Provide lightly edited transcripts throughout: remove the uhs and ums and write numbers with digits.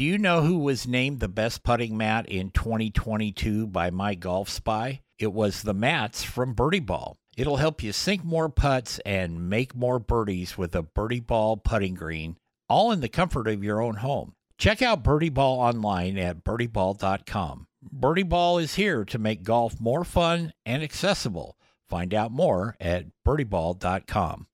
Do you know who was named the best putting mat in 2022 by My Golf Spy? It was the mats from Birdie Ball. It'll help you sink more putts and make more birdies with a Birdie Ball putting green, all in the comfort of your own home. Check out Birdie Ball online at birdieball.com. Birdie Ball is here to make golf more fun and accessible. Find out more at birdieball.com.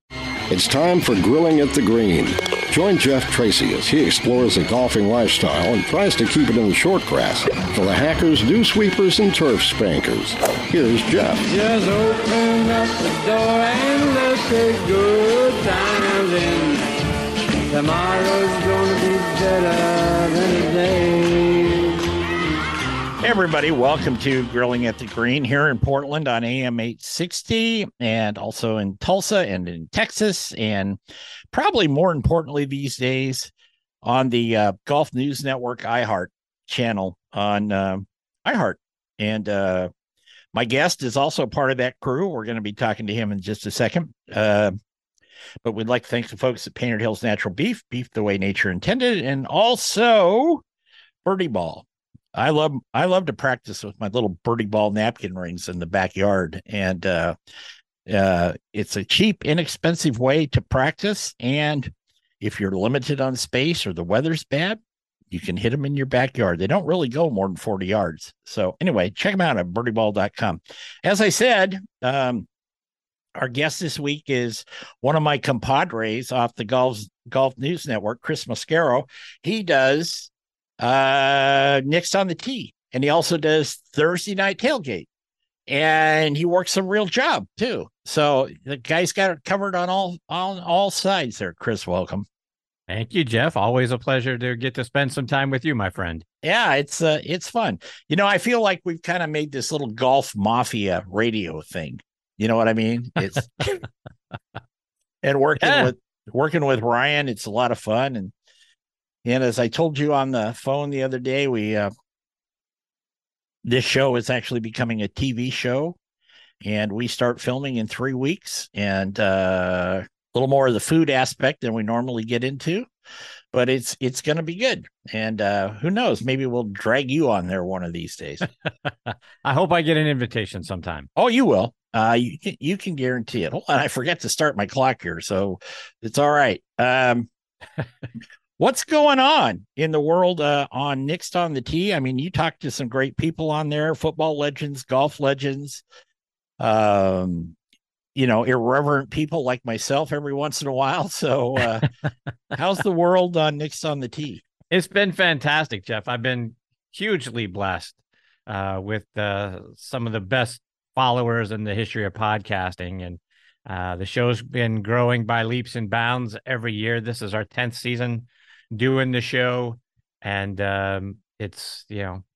It's time for Grilling at the Green. Join Jeff Tracy as he explores the golfing lifestyle and tries to keep it in the short grass for the hackers, dew sweepers, and turf spankers. Here's Jeff. Just open up the door and let's take good times in. Tomorrow's gonna be better than today. Hey everybody, welcome to Grilling at the Green here in Portland on AM 860 and also in Tulsa and in Texas, and probably more importantly these days on the Golf News Network iHeart channel on iHeart. And my guest is also part of that crew. We're going to be talking to him in just a second. But we'd like to thank the folks at Painted Hills Natural Beef, beef the way nature intended, and also Birdie Ball. I love to practice with my little Birdie Ball napkin rings in the backyard, and it's a cheap, inexpensive way to practice. And if you're limited on space or the weather's bad, you can hit them in your backyard. They don't really go more than 40 yards. So anyway, check them out at birdieball.com. As I said, our guest this week is one of my compadres off the Golf News Network, Chris Mascaro. He does Next on the Tee, and he also does Thursday Night Tailgate, and he works a real job too, so the guy's got it covered on all sides there. Chris, welcome. Thank you, Jeff. Always a pleasure to get to spend some time with you, my friend. Yeah, it's fun. You know, I feel like we've kind of made this little golf mafia radio thing, you know what I mean? It's and working with Ryan, it's a lot of fun. And as I told you on the phone the other day, this show is actually becoming a TV show, and we start filming in 3 weeks, and a little more of the food aspect than we normally get into, but it's going to be good. And who knows, maybe we'll drag you on there one of these days. I hope I get an invitation sometime. Oh, you will. You can guarantee it. Hold on, I forgot to start my clock here, so it's all right. What's going on in the world on Next on the Tee? I mean, you talked to some great people on there, football legends, golf legends, irreverent people like myself every once in a while. So how's the world on Next on the Tee? It's been fantastic, Jeff. I've been hugely blessed with some of the best followers in the history of podcasting, and the show's been growing by leaps and bounds every year. This is our 10th season doing the show, and listenership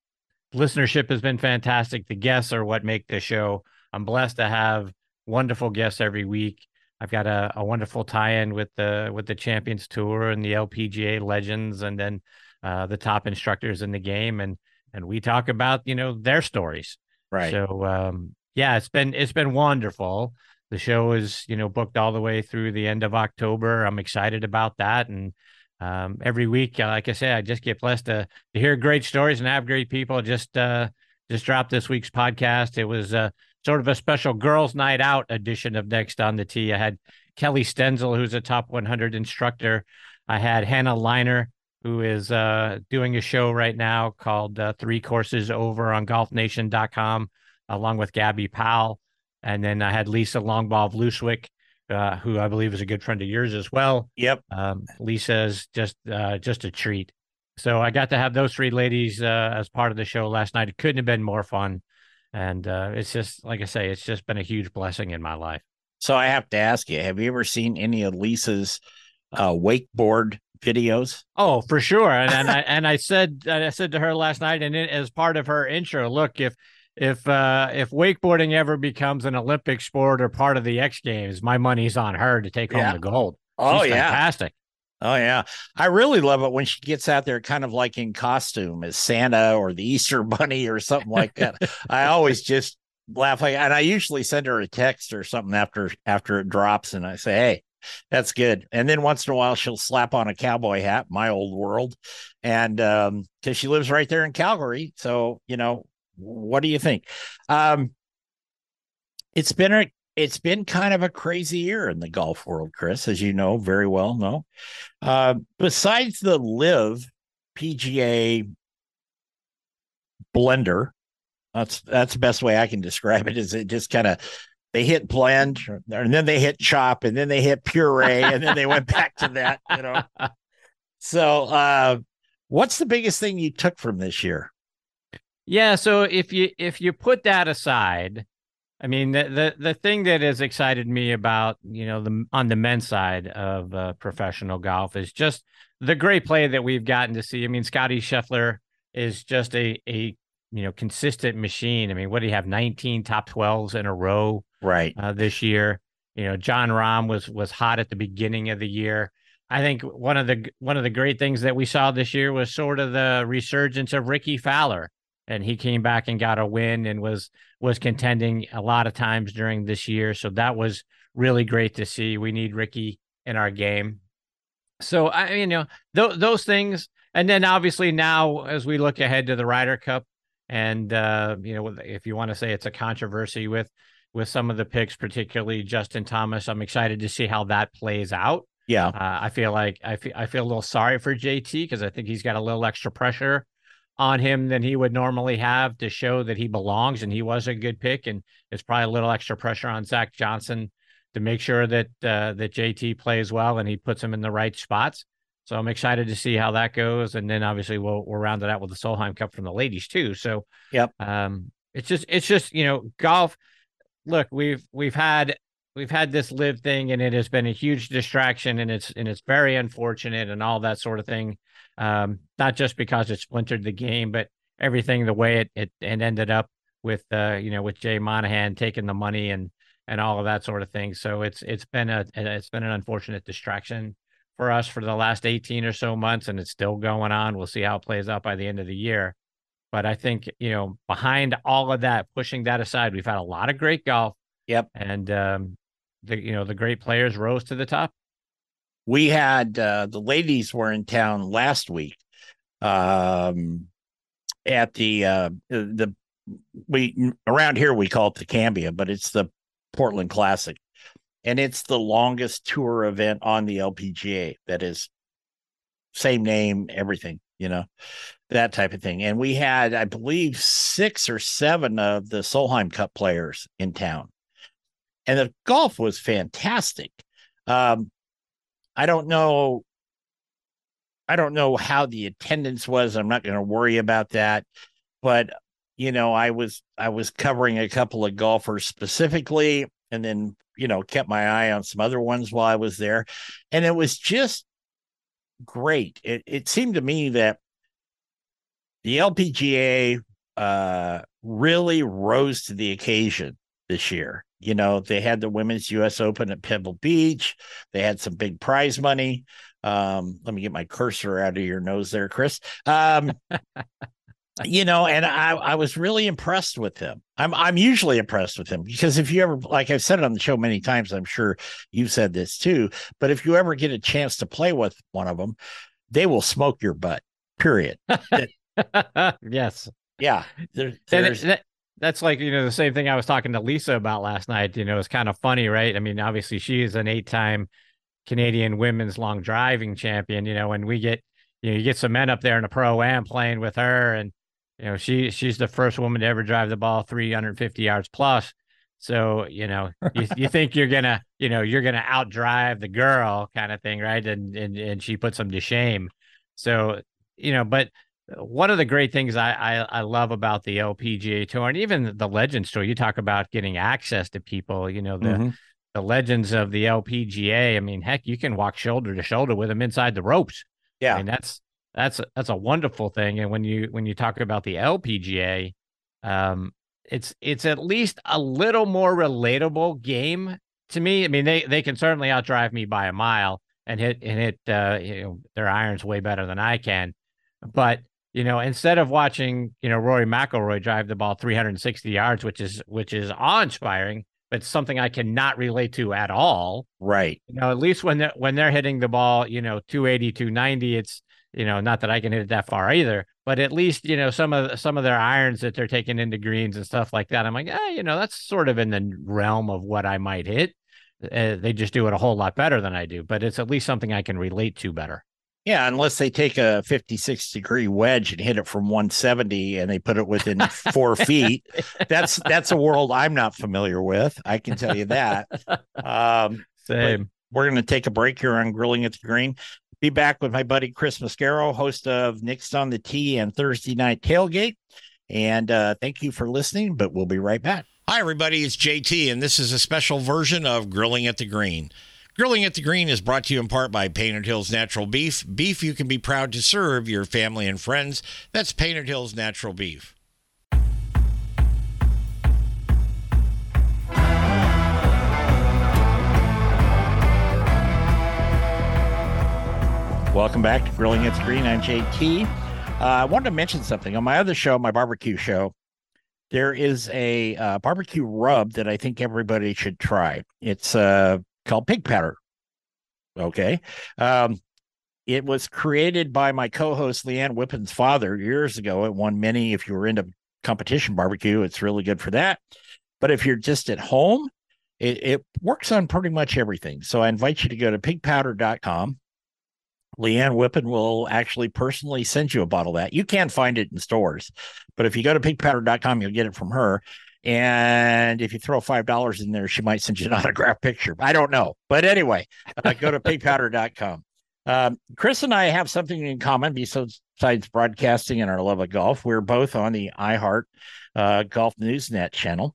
has been fantastic. The guests are what make the show. I'm blessed to have wonderful guests every week. I've got a wonderful tie-in with the Champions Tour and the LPGA legends, and then the top instructors in the game, and we talk about their stories. Right. So it's been wonderful. The show is booked all the way through the end of October. I'm excited about that, and every week, like I say, I just get blessed to hear great stories and have great people. Just dropped this week's podcast. It was sort of a special girls' night out edition of Next on the Tee. I had Kelly Stenzel, who's a top 100 instructor. I had Hannah Liner, who is doing a show right now called Three Courses Over on GolfNation.com, along with Gabby Powell. And then I had Lisa Longball of Luswick, who I believe is a good friend of yours as well. Yep. Lisa's just a treat. So I got to have those three ladies as part of the show last night. It couldn't have been more fun. And it's just, like I say, it's just been a huge blessing in my life. So I have to ask you, have you ever seen any of Lisa's wakeboard videos? Oh, for sure. And I said to her last night, and as part of her intro, look, if wakeboarding ever becomes an Olympic sport or part of the X Games, my money's on her to take home the gold. Oh, she's fantastic. Oh, yeah. I really love it when she gets out there kind of like in costume as Santa or the Easter Bunny or something like that. I always just laugh. And I usually send her a text or something after it drops. And I say, hey, That's good. And then once in a while, she'll slap on a cowboy hat, my old world. And because she lives right there in Calgary. So, you know, what do you think? It's been kind of a crazy year in the golf world, Chris, as you know very well. No, besides the LIV PGA blender, that's the best way I can describe it. Is it just kind of they hit blend and then they hit chop and then they hit puree and then they went back to that, you know. So, what's the biggest thing you took from this year? Yeah, so if you put that aside. I mean, the thing that has excited me about, you know, on the men's side of professional golf is just the great play that we've gotten to see. I mean, Scottie Scheffler is just a consistent machine. I mean, what do you have, 19 top 12s in a row right this year? You know, John Rahm was hot at the beginning of the year. I think one of the great things that we saw this year was sort of the resurgence of Ricky Fowler. And he came back and got a win and was contending a lot of times during this year. So that was really great to see. We need Ricky in our game. So, I mean, you know, those things. And then obviously now as we look ahead to the Ryder Cup and, you know, if you want to say it's a controversy with some of the picks, particularly Justin Thomas, I'm excited to see how that plays out. Yeah. I feel a little sorry for JT because I think he's got a little extra pressure on him than he would normally have to show that he belongs and he was a good pick. And it's probably a little extra pressure on Zach Johnson to make sure that that JT plays well and he puts him in the right spots. So I'm excited to see how that goes. And then obviously we'll round it out with the Solheim Cup from the ladies too. So yep. It's just, you know, golf. Look, we've had this live thing and it has been a huge distraction and it's very unfortunate and all that sort of thing. Not just because it splintered the game, but everything, the way it ended up with, with Jay Monahan taking the money and all of that sort of thing. So it's been an unfortunate distraction for us for the last 18 or so months, and it's still going on. We'll see how it plays out by the end of the year. But I think, you know, behind all of that, pushing that aside, we've had a lot of great golf. Yep. And, the great players rose to the top. We had the ladies were in town last week at the around here we call it the Cambia, but it's the Portland Classic, and it's the longest tour event on the LPGA. That is same name, everything, you know, that type of thing. And we had, I believe, 6 or 7 of the Solheim Cup players in town, and the golf was fantastic. I don't know how the attendance was. I'm not going to worry about that. But, you know, I was covering a couple of golfers specifically and then, you know, kept my eye on some other ones while I was there. And it was just great. It seemed to me that the LPGA really rose to the occasion this year. You know, they had the Women's U.S. Open at Pebble Beach. They had some big prize money. Let me get my cursor out of your nose there, Chris. You know, and I was really impressed with them. I'm usually impressed with them because if you ever, like I've said it on the show many times, I'm sure you've said this too, but if you ever get a chance to play with one of them, they will smoke your butt, period. Yes. Yeah. That's like, you know, the same thing I was talking to Lisa about last night. You know, it's kind of funny, right? I mean, obviously she is an 8-time Canadian women's long driving champion, you know, and we get, you know, you get some men up there in a pro-am playing with her and, you know, she's the first woman to ever drive the ball 350 yards plus. So, you know, you think you're going to outdrive the girl kind of thing. Right. And she puts them to shame. So, you know, but one of the great things I love about the LPGA Tour and even the Legends Tour, you talk about getting access to people, you know, the legends of the LPGA. I mean, heck, you can walk shoulder to shoulder with them inside the ropes. Yeah. I mean, that's a wonderful thing. And when you talk about the LPGA, it's at least a little more relatable game to me. I mean, they can certainly outdrive me by a mile and hit their irons way better than I can, but you know, instead of watching, you know, Rory McIlroy drive the ball 360 yards, which is awe-inspiring, It's something I cannot relate to at all. Right. You know, at least when they're hitting the ball, you know, 280, 290, it's, you know, not that I can hit it that far either, but at least, you know, some of their irons that they're taking into greens and stuff like that, I'm like, you know, that's sort of in the realm of what I might hit. They just do it a whole lot better than I do, but it's at least something I can relate to better. Yeah, unless they take a 56-degree wedge and hit it from 170 and they put it within 4 feet. That's a world I'm not familiar with. I can tell you that. Same. We're going to take a break here on Grilling at the Green. Be back with my buddy Chris Mascaro, host of Next on the Tee and Thursday Night Tailgate. And thank you for listening, but we'll be right back. Hi, everybody. It's JT, and this is a special version of Grilling at the Green. Grilling at the Green is brought to you in part by Painted Hills Natural Beef. Beef you can be proud to serve your family and friends. That's Painted Hills Natural Beef. Welcome back to Grilling at the Green. I'm JT. I wanted to mention something. On my other show, my barbecue show, there is a barbecue rub that I think everybody should try. It's called Pig Powder. Okay. It was created by my co-host Leanne Whippen's father years ago. It won many. If you were into competition barbecue, it's really good for that. But if you're just at home, it works on pretty much everything. So I invite you to go to pigpowder.com. Leanne Whippen will actually personally send you a bottle of that. You can find it in stores, but if you go to pigpowder.com, you'll get it from her. And if you throw $5 in there, she might send you an autographed picture. I don't know. But anyway, go to pigpowder.com. Chris and I have something in common besides broadcasting and our love of golf. We're both on the iHeart Golf News Net channel.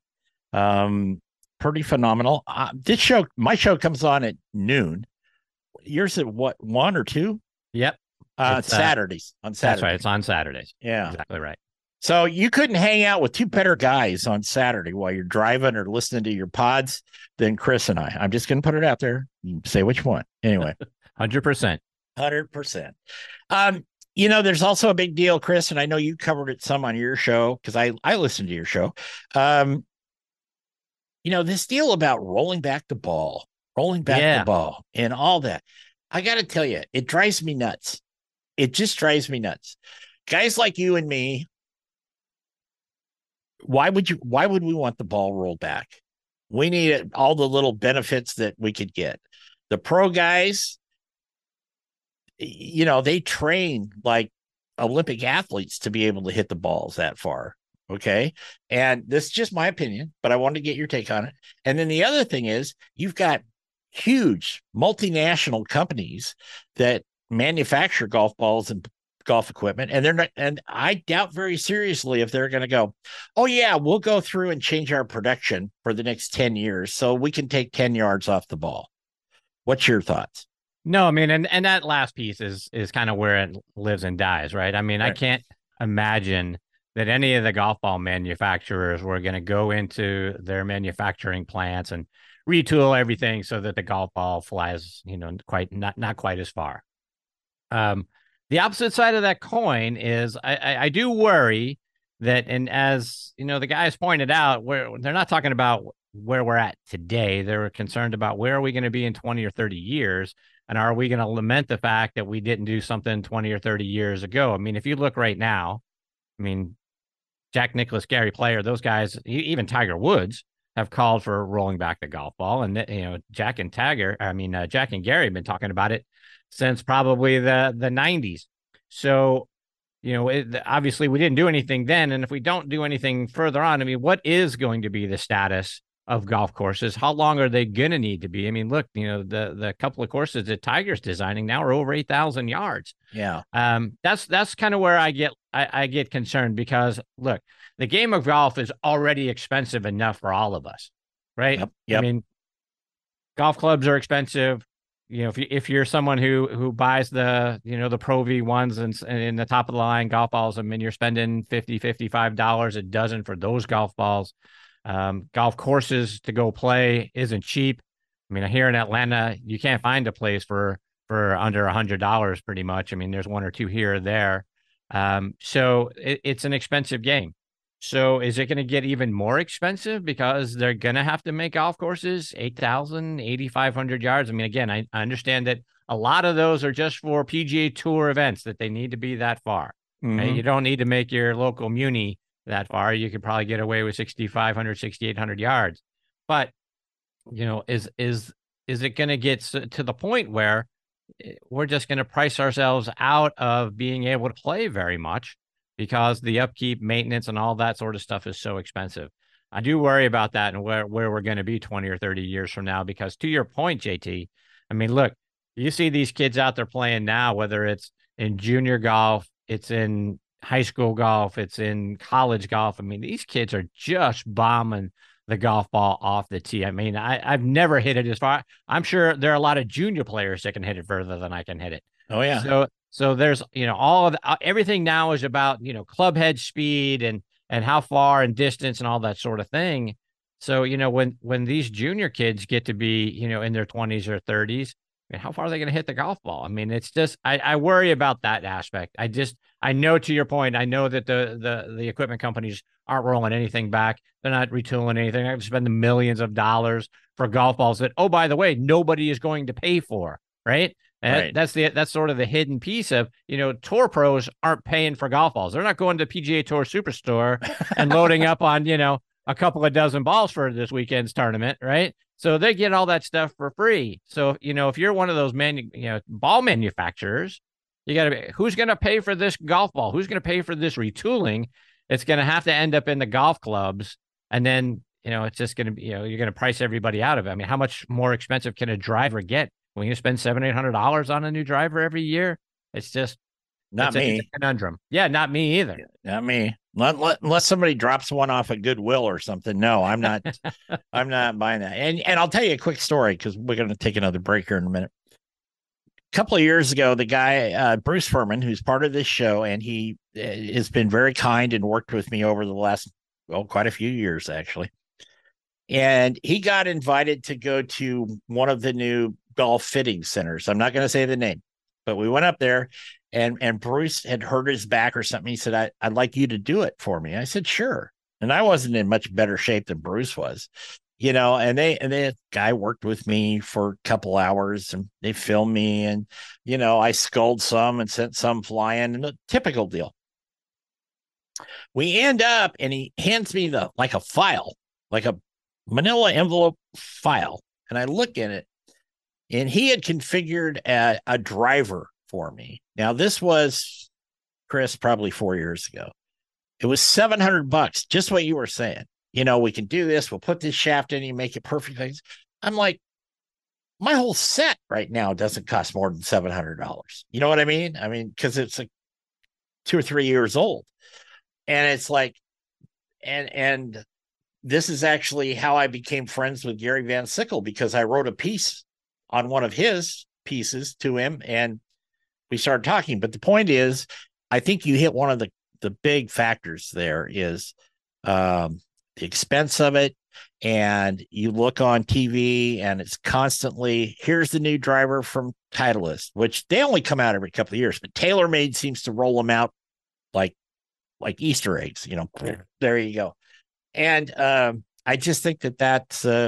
Pretty phenomenal. My show comes on at noon. Yours at what, 1 or 2? Yep. Saturdays. That's right. It's on Saturdays. Yeah. Exactly right. So you couldn't hang out with two better guys on Saturday while you're driving or listening to your pods than Chris and I. I'm just going to put it out there. You say what you want. Anyway. 100%. 100%. You know, there's also a big deal, Chris, and I know you covered it some on your show because I listened to your show. You know, this deal about rolling back the ball and all that. I got to tell you, it drives me nuts. It just drives me nuts. Guys like you and me, why would we want the ball rolled back? We need it, all the little benefits that we could get. The pro guys, you know, they train like Olympic athletes to be able to hit the balls that far. Okay. And this is just my opinion, but I wanted to get your take on it. And then the other thing is you've got huge multinational companies that manufacture golf balls and golf equipment. And they're not, and I doubt very seriously if they're going to go, oh yeah, we'll go through and change our production for the next 10 years. So we can take 10 yards off the ball. What's your thoughts? No, I mean, and that last piece is kind of where it lives and dies, right? I mean, right. I can't imagine that any of the golf ball manufacturers were going to go into their manufacturing plants and retool everything so that the golf ball flies, you know, not quite as far. The opposite side of that coin is I do worry that, and as you know, the guys pointed out, they're not talking about where we're at today. They're concerned about where are we going to be in 20 or 30 years? And are we going to lament the fact that we didn't do something 20 or 30 years ago? I mean, if you look right now, I mean, Jack Nicklaus, Gary Player, those guys, even Tiger Woods have called for rolling back the golf ball. And, you know, Jack and Gary have been talking about it since probably the 90s. So, you know, obviously we didn't do anything then. And if we don't do anything further on, I mean, what is going to be the status of golf courses? How long are they going to need to be? I mean, look, you know, the couple of courses that Tiger's designing now are over 8,000 yards. Yeah. That's kind of where I get concerned because look, the game of golf is already expensive enough for all of us, right? Yep. I mean, golf clubs are expensive. You know, if you're someone who buys the, you know, the Pro V ones and in the top of the line golf balls, I mean, you're spending $50-$55 a dozen for those golf balls. Golf courses to go play isn't cheap. I mean, here in Atlanta, you can't find a place for under $100 pretty much. I mean, there's one or two here or there. So it's an expensive game. So is it going to get even more expensive because they're going to have to make golf courses 8,000, 8,500 yards? I mean, again, I understand that a lot of those are just for PGA Tour events, that they need to be that far. Mm-hmm. Right? You don't need to make your local Muni that far. You could probably get away with 6,500, 6,800 yards. But, you know, is it going to get to the point where we're just going to price ourselves out of being able to play very much, because the upkeep, maintenance, and all that sort of stuff is so expensive? I do worry about that, and where we're going to be 20 or 30 years from now, because to your point, JT, I mean, look, you see these kids out there playing now, whether it's in junior golf, it's in high school golf, it's in college golf. I mean, these kids are just bombing the golf ball off the tee. I mean, I've never hit it as far. I'm sure there are a lot of junior players that can hit it further than I can hit it. Oh, yeah. So there's, you know, all of everything now is about, you know, club head speed and how far and distance and all that sort of thing. So, you know, when these junior kids get to be, you know, in their 20s or 30s, I mean, how far are they going to hit the golf ball? I mean, it's just, I worry about that aspect. I know, to your point, I know that the equipment companies aren't rolling anything back. They're not retooling anything. I have to spend the millions of dollars for golf balls that, oh, by the way, nobody is going to pay for, right? Right. That's sort of the hidden piece of, you know, tour pros aren't paying for golf balls. They're not going to PGA Tour Superstore and loading up on, you know, a couple of dozen balls for this weekend's tournament, right? So they get all that stuff for free. So, you know, if you're one of those ball manufacturers, you got to be, who's going to pay for this golf ball? Who's going to pay for this retooling? It's going to have to end up in the golf clubs, and then, you know, it's just going to be, you know, you're going to price everybody out of it. I mean, how much more expensive can a driver get? When you spend $700-800 on a new driver every year, it's just not me. It's a conundrum. Yeah, not me either. Not me. Unless somebody drops one off at Goodwill or something. No, I'm not. I'm not buying that. And I'll tell you a quick story, because we're going to take another break here in a minute. A couple of years ago, the guy Bruce Furman, who's part of this show, and he has been very kind and worked with me over the last quite a few years actually. And he got invited to go to one of the new golf fitting centers. I'm not going to say the name, but we went up there, and Bruce had hurt his back or something. He said, I'd like you to do it for me. I said, sure. And I wasn't in much better shape than Bruce was, you know, and the guy worked with me for a couple hours, and they filmed me, and, you know, I sculled some and sent some flying, and a typical deal. We end up, and he hands me a file, like a manila envelope file. And I look in it, and he had configured a driver for me. Now, this was, Chris, probably 4 years ago. It was $700, just what you were saying. You know, we can do this. We'll put this shaft in. You make it perfect. I'm like, my whole set right now doesn't cost more than $700. You know what I mean? I mean, because it's like 2 or 3 years old. And it's like, and this is actually how I became friends with Gary Van Sickle, because I wrote a piece on one of his pieces to him, and we started talking. But the point is, I think you hit one of the big factors there is the expense of it. And you look on TV, and it's constantly, here's the new driver from Titleist, which they only come out every couple of years, but TaylorMade seems to roll them out like Easter eggs, you know, there you go. And I just think that's one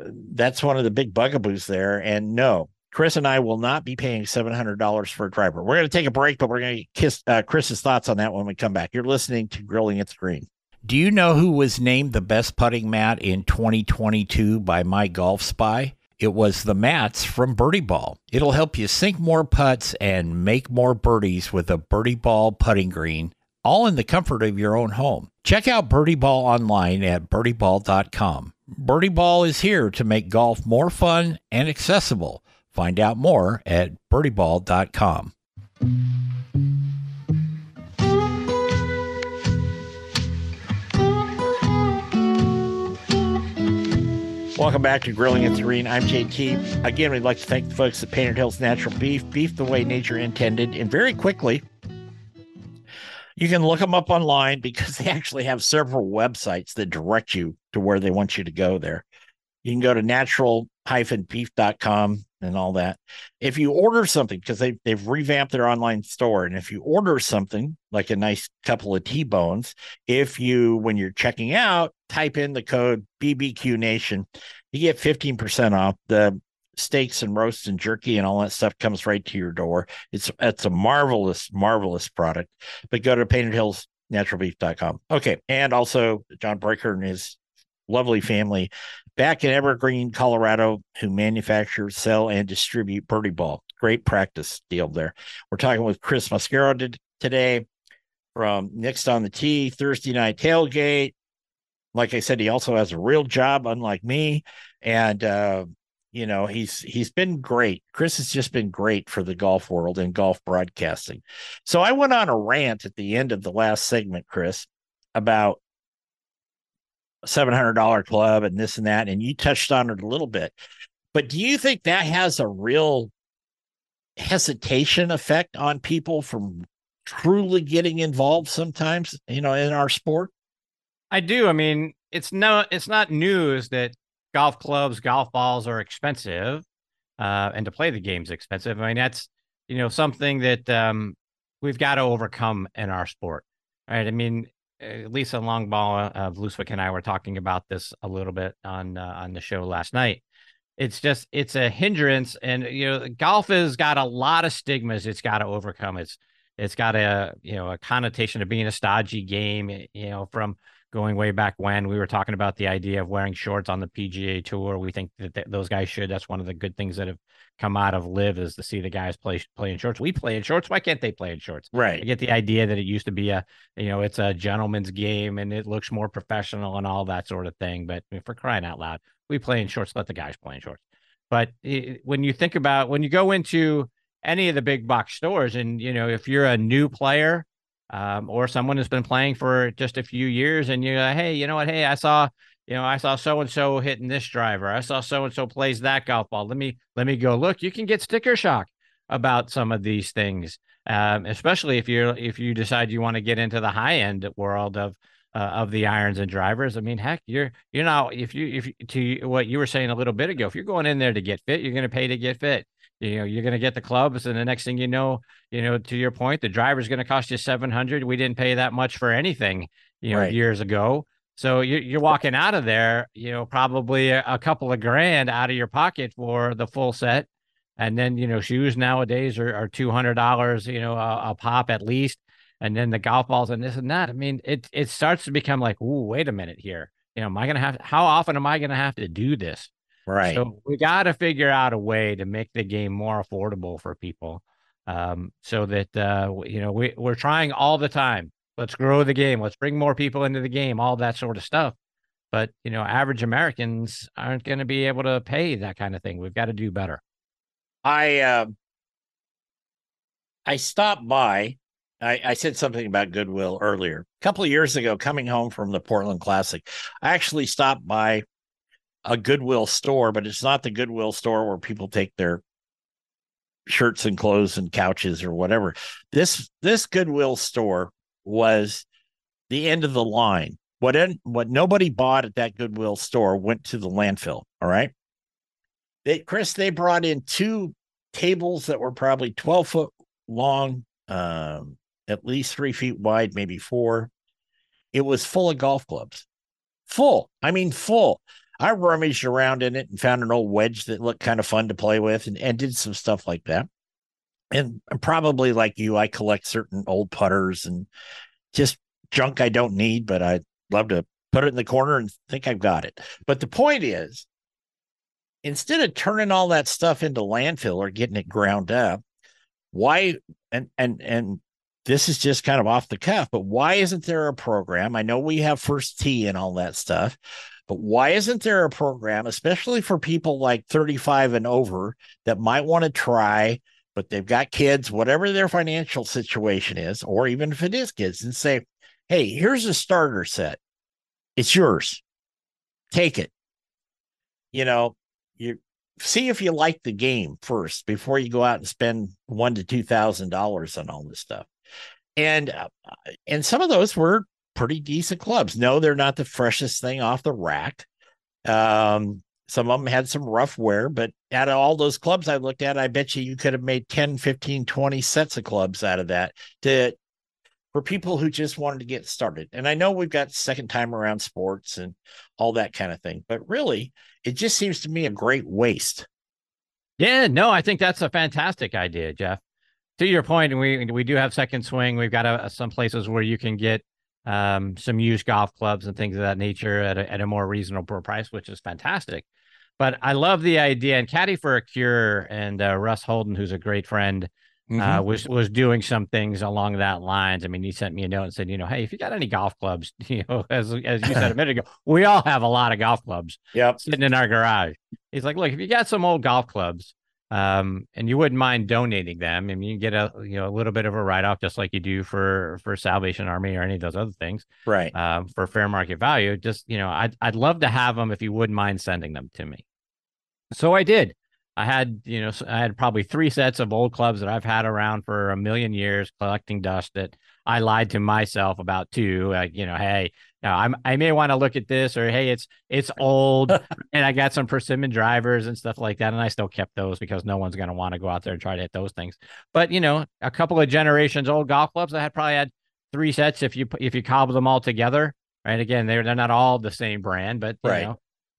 of the big bugaboos there. And no, Chris and I will not be paying $700 for a driver. We're going to take a break, but we're going to kiss Chris's thoughts on that when we come back. You're listening to Grilling at the Green. Do you know who was named the best putting mat in 2022 by My Golf Spy? It was the mats from Birdie Ball. It'll help you sink more putts and make more birdies with a Birdie Ball putting green, all in the comfort of your own home. Check out Birdie Ball online at birdieball.com. Birdie Ball is here to make golf more fun and accessible. Find out more at birdieball.com. Welcome back to Grilling at the Green. I'm JT. Again, we'd like to thank the folks at Painted Hills Natural Beef. Beef the way nature intended. And very quickly, you can look them up online, because they actually have several websites that direct you to where they want you to go there. You can go to natural-beef.com. and all that. If you order something, because they've revamped their online store, and if you order something like a nice couple of T-bones, if you, when you're checking out, type in the code BBQ Nation, you get 15% off. The steaks and roasts and jerky and all that stuff comes right to your door. It's a marvelous, marvelous product. But go to PaintedHillsNaturalBeef.com. Okay, and also John Breaker and his lovely family back in Evergreen, Colorado, who manufacture, sell, and distribute Birdie Ball. Great practice deal there. We're talking with Chris Mascaro today from Next on the Tee, Thursday Night Tailgate. Like I said, he also has a real job, unlike me. And, you know, he's been great. Chris has just been great for the golf world and golf broadcasting. So I went on a rant at the end of the last segment, Chris, about $700 club and this and that, and you touched on it a little bit, but do you think that has a real hesitation effect on people from truly getting involved sometimes, you know, in our sport? I do. I mean, it's not news that golf clubs, golf balls are expensive, and to play the game's expensive. I mean, that's, you know, something that we've got to overcome in our sport, right? I mean, Lisa Longball of Luswick and I were talking about this a little bit on the show last night. It's just, it's a hindrance, and, you know, golf has got a lot of stigmas it's got to overcome. It's got a, you know, a connotation of being a stodgy game, you know, from going way back when we were talking about the idea of wearing shorts on the PGA Tour. We think that those guys should. That's one of the good things that have come out of LIV is to see the guys play in shorts. We play in shorts. Why can't they play in shorts? Right. I get the idea that it used to be a, you know, it's a gentleman's game and it looks more professional and all that sort of thing. But I mean, for crying out loud, we play in shorts. Let the guys play in shorts. But when you think about, when you go into any of the big box stores and, you know, if you're a new player, or someone who's been playing for just a few years and you're like, hey, you know what? Hey, I saw so-and-so hitting this driver. I saw so-and-so plays that golf ball. Let me go look. You can get sticker shock about some of these things. Especially if you decide you want to get into the high end world of the irons and drivers. I mean, heck, you're not, if you, to what you were saying a little bit ago, if you're going in there to get fit, you're going to pay to get fit. You know, you're going to get the clubs, and the next thing you know, to your point, the driver's going to cost you $700. We didn't pay that much for anything, you know, right, years ago. So you're walking out of there, you know, probably a couple of grand out of your pocket for the full set. And then, you know, shoes nowadays are $200, you know, a pop at least. And then the golf balls and this and that. I mean, it starts to become like, ooh, wait a minute here. You know, how often am I going to have to do this? Right. So we got to figure out a way to make the game more affordable for people, so that, you know, we're trying all the time. Let's grow the game. Let's bring more people into the game, all that sort of stuff. But, you know, average Americans aren't going to be able to pay that kind of thing. We've got to do better. I stopped by. I said something about Goodwill earlier. A couple of years ago, coming home from the Portland Classic, I actually stopped by a Goodwill store, but it's not the Goodwill store where people take their shirts and clothes and couches or whatever. This Goodwill store was the end of the line. What nobody bought at that Goodwill store went to the landfill. All right. They brought in two tables that were probably 12 foot long, at least 3 feet wide, maybe 4. It was full of golf clubs. Full. I mean, full. I rummaged around in it and found an old wedge that looked kind of fun to play with, and did some stuff like that. And probably like you, I collect certain old putters and just junk I don't need, but I love to put it in the corner and think I've got it. But the point is, instead of turning all that stuff into landfill or getting it ground up, why, and this is just kind of off the cuff, but why isn't there a program? I know we have First Tee and all that stuff, but why isn't there a program, especially for people like 35 and over that might want to try, but they've got kids, whatever their financial situation is, or even if it is kids, and say, hey, here's a starter set. It's yours. Take it. You know, you see if you like the game first before you go out and spend $1,000 to $2,000 on all this stuff. And some of those were pretty decent clubs. No, they're not the freshest thing off the rack. Some of them had some rough wear, but out of all those clubs I looked at, I bet you could have made 10, 15, 20 sets of clubs out of that for people who just wanted to get started. And I know we've got second time around sports and all that kind of thing, but really it just seems to me a great waste. Yeah, no, I think that's a fantastic idea, Jeff. To your point, we do have second swing. We've got some places where you can get some used golf clubs and things of that nature at a more reasonable price, which is fantastic. But I love the idea. And Caddy for a Cure and Russ Holden, who's a great friend, was doing some things along that lines. I mean, he sent me a note and said, hey, if you got any golf clubs, as you said a minute ago, we all have a lot of golf clubs sitting in our garage. He's like, look, if you got some old golf clubs, and you wouldn't mind donating them, and you get a little bit of a write-off, just like you do for Salvation Army or any of those other things, right? For fair market value, just, I'd love to have them if you wouldn't mind sending them to me. So I did. I had probably three sets of old clubs that I've had around for a million years collecting dust that I lied to myself about too. Hey, I may want to look at this, or, hey, it's old. And I got some persimmon drivers and stuff like that. And I still kept those because no one's going to want to go out there and try to hit those things. But, a couple of generations old golf clubs, I had probably had three sets if you cobble them all together. Right. Again, they're not all the same brand, but,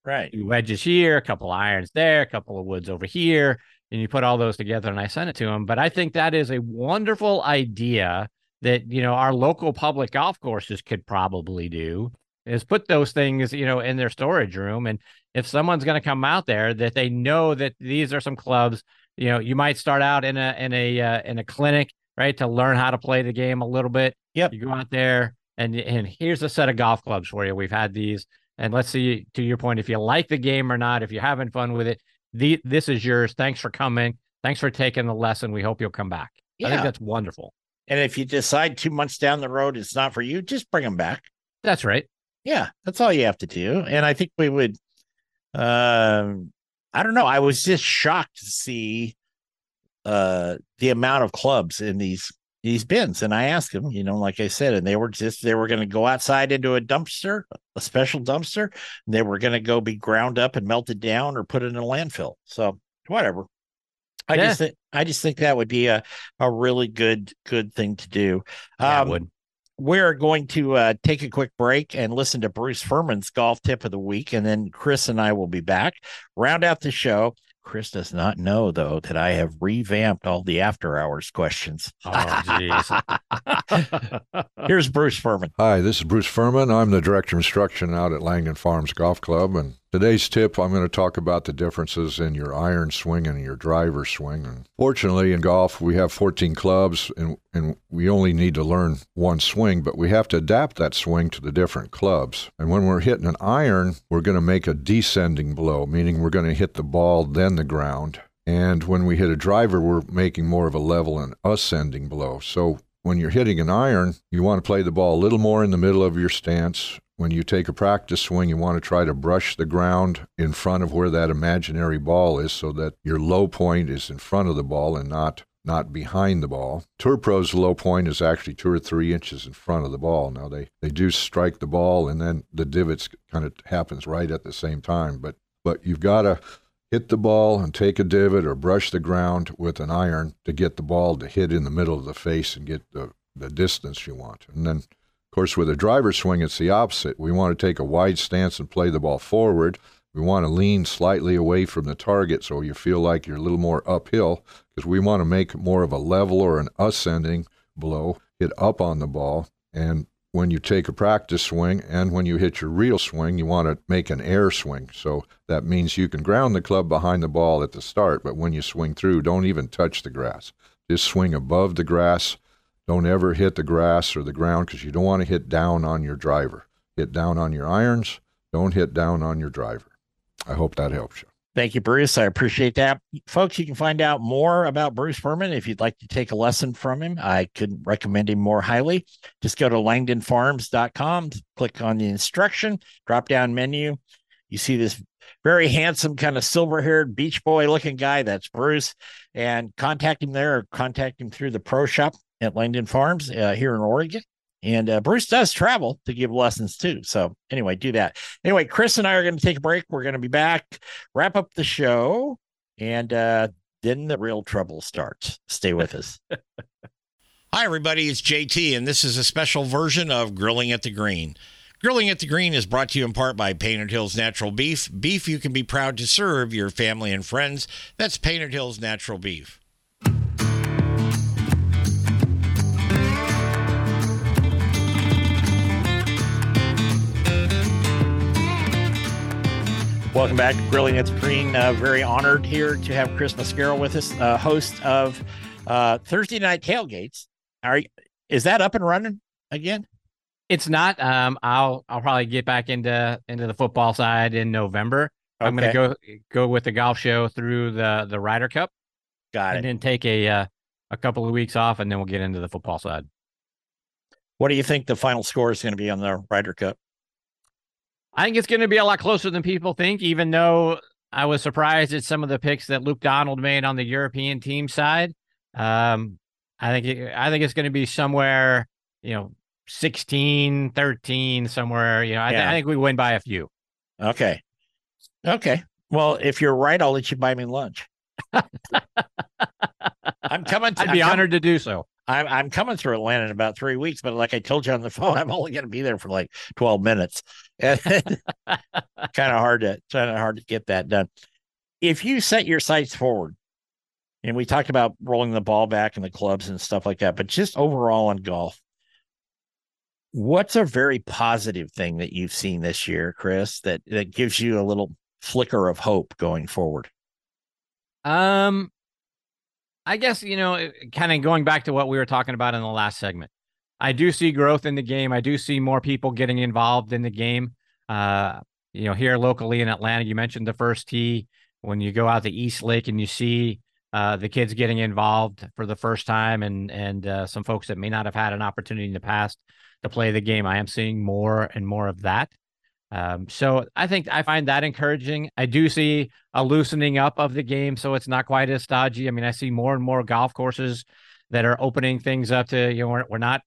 Right. Wedges here, a couple irons there, a couple of woods over here, and you put all those together and I sent it to him. But I think that is a wonderful idea that, our local public golf courses could probably do, is put those things, in their storage room. And if someone's going to come out there, that they know that these are some clubs, you might start out in a clinic, right, to learn how to play the game a little bit. Yep. You go out there and here's a set of golf clubs for you. We've had these. And let's see, to your point, if you like the game or not, if you're having fun with it, this is yours. Thanks for coming. Thanks for taking the lesson. We hope you'll come back. Yeah. I think that's wonderful. And if you decide 2 months down the road it's not for you, just bring them back. That's right. Yeah, that's all you have to do. And I think we would, I don't know. I was just shocked to see the amount of clubs in these bins. And I asked them, like I said, and they were going to go outside into a dumpster, a special dumpster, and they were going to go be ground up and melted down or put in a landfill. So whatever. I just think that would be a really good thing to do. Yeah, it would. We're going to take a quick break and listen to Bruce Furman's golf tip of the week. And then Chris and I will be back, round out the show. Chris does not know, though, that I have revamped all the after hours questions. Oh, jeez. Here's Bruce Furman. Hi, this is Bruce Furman. I'm the director of instruction out at Langdon Farms Golf Club. And today's tip, I'm going to talk about the differences in your iron swing and your driver swing. And fortunately, in golf, we have 14 clubs, and we only need to learn one swing, but we have to adapt that swing to the different clubs. And when we're hitting an iron, we're going to make a descending blow, meaning we're going to hit the ball, then the ground. And when we hit a driver, we're making more of a level and ascending blow. So when you're hitting an iron, you want to play the ball a little more in the middle of your stance. When you take a practice swing, you want to try to brush the ground in front of where that imaginary ball is so that your low point is in front of the ball and not behind the ball. Tour Pro's low point is actually 2 or 3 inches in front of the ball. Now, they do strike the ball, and then the divots kind of happens right at the same time. But you've got to hit the ball and take a divot or brush the ground with an iron to get the ball to hit in the middle of the face and get the distance you want. And then, of course, with a driver swing, it's the opposite. We want to take a wide stance and play the ball forward. We want to lean slightly away from the target so you feel like you're a little more uphill, because we want to make more of a level or an ascending blow, hit up on the ball. And when you take a practice swing and when you hit your real swing, you want to make an air swing. So that means you can ground the club behind the ball at the start, but when you swing through, don't even touch the grass. Just swing above the grass. Don't ever hit the grass or the ground, because you don't want to hit down on your driver. Hit down on your irons. Don't hit down on your driver. I hope that helps you. Thank you, Bruce. I appreciate that. Folks, you can find out more about Bruce Furman if you'd like to take a lesson from him. I couldn't recommend him more highly. Just go to langdonfarms.com, click on the instruction, drop-down menu. You see this very handsome, kind of silver-haired beach boy-looking guy. That's Bruce. And contact him there or contact him through the pro shop at Langdon Farms here in Oregon. And Bruce does travel to give lessons too. So anyway, do that. Anyway, Chris and I are going to take a break. We're going to be back, wrap up the show, and then the real trouble starts. Stay with us. Hi, everybody. It's JT, and this is a special version of Grilling at the Green. Grilling at the Green is brought to you in part by Painted Hills Natural Beef. Beef you can be proud to serve your family and friends. That's Painted Hills Natural Beef. Welcome back to Grilling at the Green. Very honored here to have Chris Mascaro with us, host of Thursday Night Tailgates. Is that up and running again? It's not. I'll probably get back into the football side in November. Okay. I'm going to go with the golf show through the Ryder Cup. Got it. And then take a couple of weeks off, and then we'll get into the football side. What do you think the final score is going to be on the Ryder Cup? I think it's going to be a lot closer than people think, even though I was surprised at some of the picks that Luke Donald made on the European team side. I think it's going to be somewhere, 16, 13, somewhere. I think we win by a few. Okay. Well, if you're right, I'll let you buy me lunch. I'm coming. I'd be honored to do so. I'm coming through Atlanta in about 3 weeks, but like I told you on the phone, I'm only going to be there for like 12 minutes. kind of hard to get that done. If you set your sights forward, and we talked about rolling the ball back and the clubs and stuff like that, but just overall on golf, what's a very positive thing that you've seen this year, Chris, that gives you a little flicker of hope going forward? I guess, kind of going back to what we were talking about in the last segment, I do see growth in the game. I do see more people getting involved in the game. Here locally in Atlanta, you mentioned the First Tee. When you go out to East Lake and you see the kids getting involved for the first time and some folks that may not have had an opportunity in the past to play the game, I am seeing more and more of that. So I think I find that encouraging. I do see a loosening up of the game, so it's not quite as stodgy. I mean, I see more and more golf courses that are opening things up to, we're not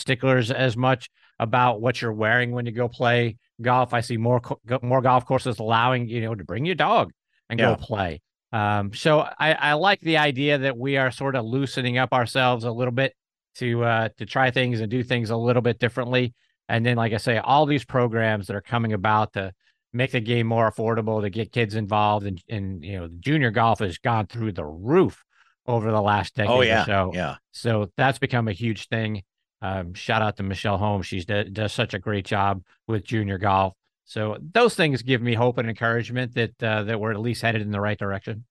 sticklers as much about what you're wearing when you go play golf. I see more golf courses allowing, to bring your dog and go play. So I like the idea that we are sort of loosening up ourselves a little bit to try things and do things a little bit differently. And then, like I say, all these programs that are coming about to make the game more affordable, to get kids involved, and junior golf has gone through the roof over the last decade or so. Yeah. So that's become a huge thing. Shout out to Michelle Holmes. She does such a great job with junior golf. So those things give me hope and encouragement that we're at least headed in the right direction.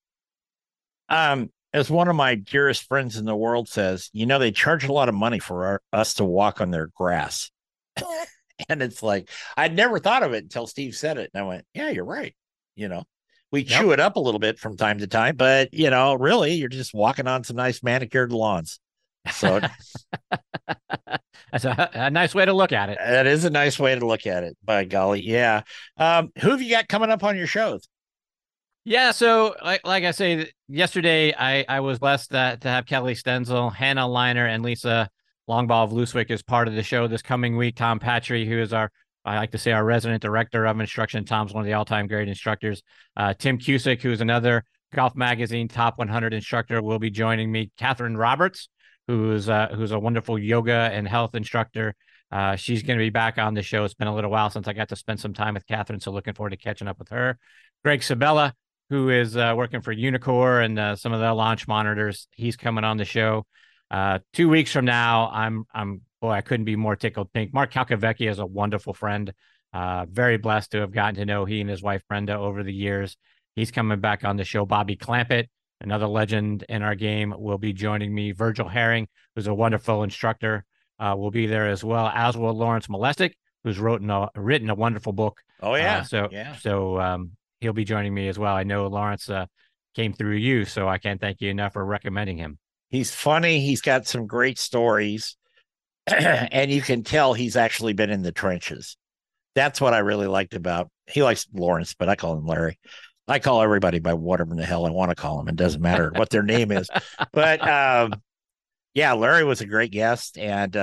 As one of my dearest friends in the world says, they charge a lot of money for us to walk on their grass. And it's like, I'd never thought of it until Steve said it. And I went, yeah, you're right. We chew it up a little bit from time to time, but really you're just walking on some nice manicured lawns. So that's a nice way to look at it. That is a nice way to look at it. By golly. Yeah. Who have you got coming up on your shows? Yeah. So like I say, yesterday, I was blessed to have Kelly Stenzel, Hannah Liner, and Lisa Longball of Luswick is part of the show this coming week. Tom Patry, who is our resident director of instruction. Tom's one of the all-time great instructors. Tim Cusick, who is another Golf Magazine Top 100 instructor, will be joining me. Catherine Roberts, who's a wonderful yoga and health instructor. She's going to be back on the show. It's been a little while since I got to spend some time with Catherine, so looking forward to catching up with her. Greg Sabella, who is working for Unicor and some of their launch monitors. He's coming on the show. 2 weeks from now, I couldn't be more tickled pink. Mark Calcavecchi is a wonderful friend. Very blessed to have gotten to know he and his wife, Brenda, over the years. He's coming back on the show. Bobby Clampett, another legend in our game, will be joining me. Virgil Herring, who's a wonderful instructor, will be there as well. As will Lawrence Molestic, who's written a wonderful book. Oh, yeah. So he'll be joining me as well. I know Lawrence came through you, so I can't thank you enough for recommending him. He's funny. He's got some great stories, and you can tell he's actually been in the trenches. That's what I really liked about. He likes Lawrence, but I call him Larry. I call everybody by whatever the hell I want to call him. It doesn't matter what their name is. But Larry was a great guest, and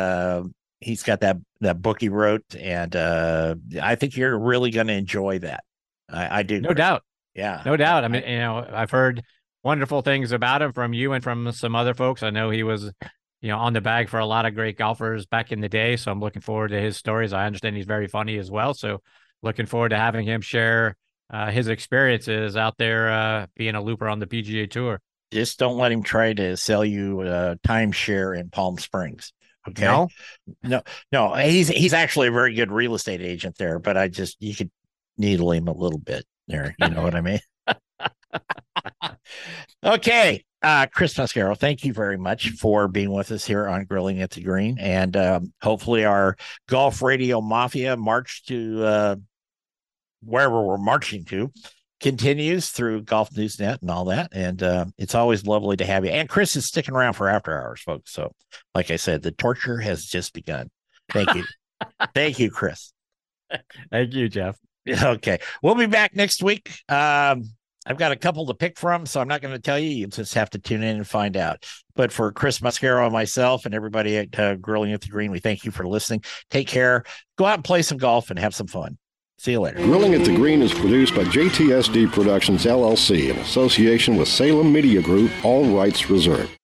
He's got that book he wrote, and I think you're really going to enjoy that. I do. No doubt. Yeah. No doubt. I mean, I've heard wonderful things about him from you and from some other folks. I know he was, on the bag for a lot of great golfers back in the day. So I'm looking forward to his stories. I understand he's very funny as well. So looking forward to having him share his experiences out there being a looper on the PGA Tour. Just don't let him try to sell you a timeshare in Palm Springs. Okay. No, he's actually a very good real estate agent there, but you could needle him a little bit there. You know what I mean? Okay. Chris Mascaro, thank you very much for being with us here on Grilling at the Green, and hopefully our golf radio mafia march to wherever we're marching to continues through Golf News Net and all that. And it's always lovely to have you. And Chris is sticking around for after hours, folks. So like I said, the torture has just begun. Thank you. Thank you, Chris. Thank you, Jeff. Okay. We'll be back next week. I've got a couple to pick from, so I'm not going to tell you. You just have to tune in and find out. But for Chris Mascaro and myself and everybody at Grilling at the Green, we thank you for listening. Take care. Go out and play some golf and have some fun. See you later. Grilling at the Green is produced by JTSD Productions, LLC, in association with Salem Media Group, all rights reserved.